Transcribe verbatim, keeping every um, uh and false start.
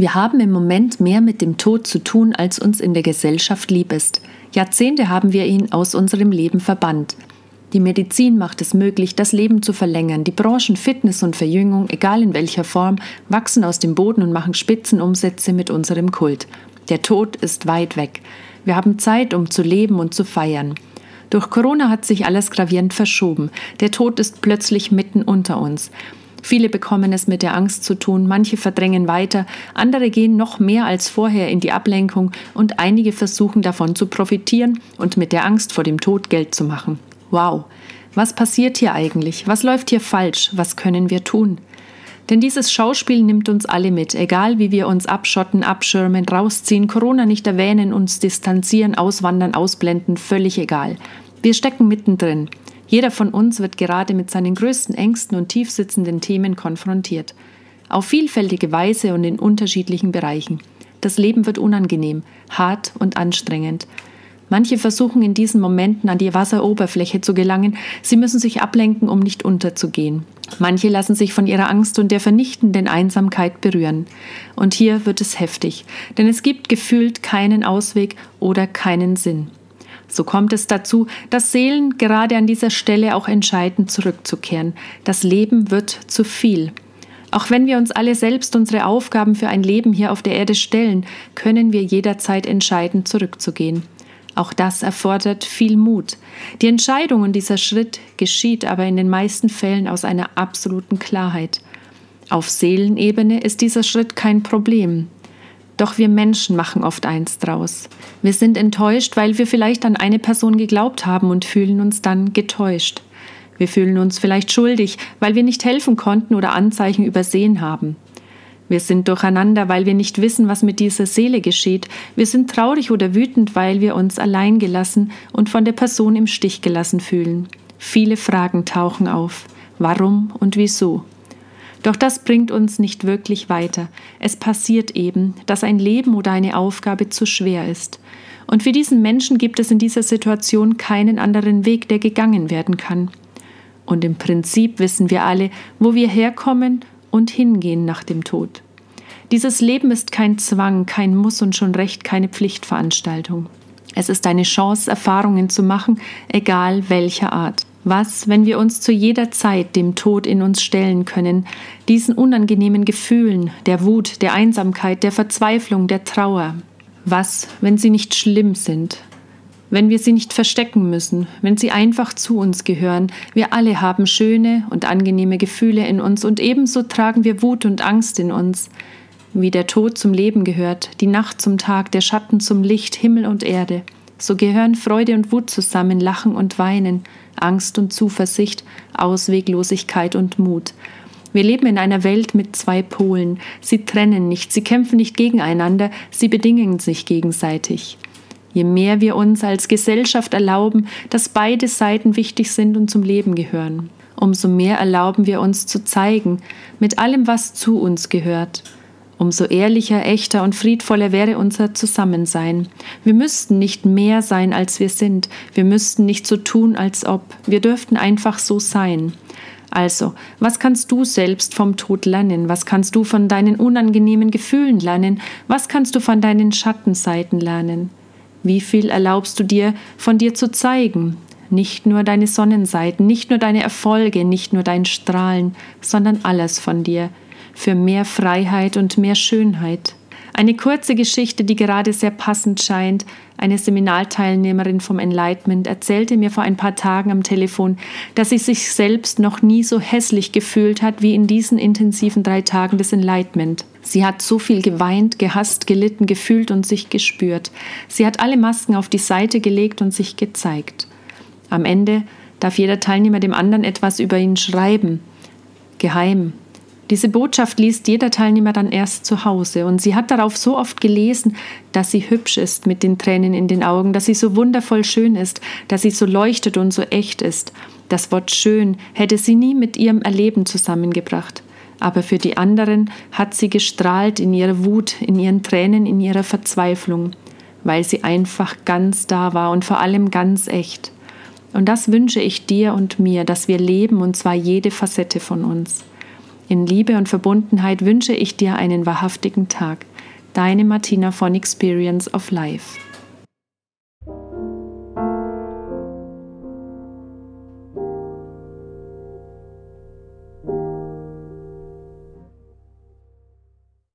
Wir haben im Moment mehr mit dem Tod zu tun, als uns in der Gesellschaft lieb ist. Jahrzehnte haben wir ihn aus unserem Leben verbannt. Die Medizin macht es möglich, das Leben zu verlängern. Die Branchen Fitness und Verjüngung, egal in welcher Form, wachsen aus dem Boden und machen Spitzenumsätze mit unserem Kult. Der Tod ist weit weg. Wir haben Zeit, um zu leben und zu feiern. Durch Corona hat sich alles gravierend verschoben. Der Tod ist plötzlich mitten unter uns. Viele bekommen es mit der Angst zu tun, manche verdrängen weiter, andere gehen noch mehr als vorher in die Ablenkung und einige versuchen davon zu profitieren und mit der Angst vor dem Tod Geld zu machen. Wow, was passiert hier eigentlich? Was läuft hier falsch? Was können wir tun? Denn dieses Schauspiel nimmt uns alle mit, egal wie wir uns abschotten, abschirmen, rausziehen, Corona nicht erwähnen, uns distanzieren, auswandern, ausblenden, völlig egal. Wir stecken mittendrin. Jeder von uns wird gerade mit seinen größten Ängsten und tiefsitzenden Themen konfrontiert. Auf vielfältige Weise und in unterschiedlichen Bereichen. Das Leben wird unangenehm, hart und anstrengend. Manche versuchen in diesen Momenten an die Wasseroberfläche zu gelangen. Sie müssen sich ablenken, um nicht unterzugehen. Manche lassen sich von ihrer Angst und der vernichtenden Einsamkeit berühren. Und hier wird es heftig, denn es gibt gefühlt keinen Ausweg oder keinen Sinn. So kommt es dazu, dass Seelen gerade an dieser Stelle auch entscheiden, zurückzukehren. Das Leben wird zu viel. Auch wenn wir uns alle selbst unsere Aufgaben für ein Leben hier auf der Erde stellen, können wir jederzeit entscheiden, zurückzugehen. Auch das erfordert viel Mut. Die Entscheidung und dieser Schritt geschieht aber in den meisten Fällen aus einer absoluten Klarheit. Auf Seelenebene ist dieser Schritt kein Problem. Doch wir Menschen machen oft eins draus. Wir sind enttäuscht, weil wir vielleicht an eine Person geglaubt haben und fühlen uns dann getäuscht. Wir fühlen uns vielleicht schuldig, weil wir nicht helfen konnten oder Anzeichen übersehen haben. Wir sind durcheinander, weil wir nicht wissen, was mit dieser Seele geschieht. Wir sind traurig oder wütend, weil wir uns allein gelassen und von der Person im Stich gelassen fühlen. Viele Fragen tauchen auf. Warum und wieso? Doch das bringt uns nicht wirklich weiter. Es passiert eben, dass ein Leben oder eine Aufgabe zu schwer ist. Und für diesen Menschen gibt es in dieser Situation keinen anderen Weg, der gegangen werden kann. Und im Prinzip wissen wir alle, wo wir herkommen und hingehen nach dem Tod. Dieses Leben ist kein Zwang, kein Muss und schon recht keine Pflichtveranstaltung. Es ist eine Chance, Erfahrungen zu machen, egal welcher Art. Was, wenn wir uns zu jeder Zeit dem Tod in uns stellen können, diesen unangenehmen Gefühlen, der Wut, der Einsamkeit, der Verzweiflung, der Trauer? Was, wenn sie nicht schlimm sind? Wenn wir sie nicht verstecken müssen, wenn sie einfach zu uns gehören. Wir alle haben schöne und angenehme Gefühle in uns und ebenso tragen wir Wut und Angst in uns. Wie der Tod zum Leben gehört, die Nacht zum Tag, der Schatten zum Licht, Himmel und Erde. So gehören Freude und Wut zusammen, Lachen und Weinen, Angst und Zuversicht, Ausweglosigkeit und Mut. Wir leben in einer Welt mit zwei Polen. Sie trennen nicht, sie kämpfen nicht gegeneinander, sie bedingen sich gegenseitig. Je mehr wir uns als Gesellschaft erlauben, dass beide Seiten wichtig sind und zum Leben gehören, umso mehr erlauben wir uns zu zeigen, mit allem, was zu uns gehört. Umso ehrlicher, echter und friedvoller wäre unser Zusammensein. Wir müssten nicht mehr sein, als wir sind. Wir müssten nicht so tun, als ob. Wir dürften einfach so sein. Also, was kannst du selbst vom Tod lernen? Was kannst du von deinen unangenehmen Gefühlen lernen? Was kannst du von deinen Schattenseiten lernen? Wie viel erlaubst du dir, von dir zu zeigen? Nicht nur deine Sonnenseiten, nicht nur deine Erfolge, nicht nur dein Strahlen, sondern alles von dir. Für mehr Freiheit und mehr Schönheit. Eine kurze Geschichte, die gerade sehr passend scheint. Eine Seminarteilnehmerin vom Enlightenment erzählte mir vor ein paar Tagen am Telefon, dass sie sich selbst noch nie so hässlich gefühlt hat wie in diesen intensiven drei Tagen des Enlightenment. Sie hat so viel geweint, gehasst, gelitten, gefühlt und sich gespürt. Sie hat alle Masken auf die Seite gelegt und sich gezeigt. Am Ende darf jeder Teilnehmer dem anderen etwas über ihn schreiben. Geheim. Diese Botschaft liest jeder Teilnehmer dann erst zu Hause und sie hat darauf so oft gelesen, dass sie hübsch ist mit den Tränen in den Augen, dass sie so wundervoll schön ist, dass sie so leuchtet und so echt ist. Das Wort schön hätte sie nie mit ihrem Erleben zusammengebracht. Aber für die anderen hat sie gestrahlt in ihrer Wut, in ihren Tränen, in ihrer Verzweiflung, weil sie einfach ganz da war und vor allem ganz echt. Und das wünsche ich dir und mir, dass wir leben und zwar jede Facette von uns. In Liebe und Verbundenheit wünsche ich dir einen wahrhaftigen Tag. Deine Martina von Experience of Life.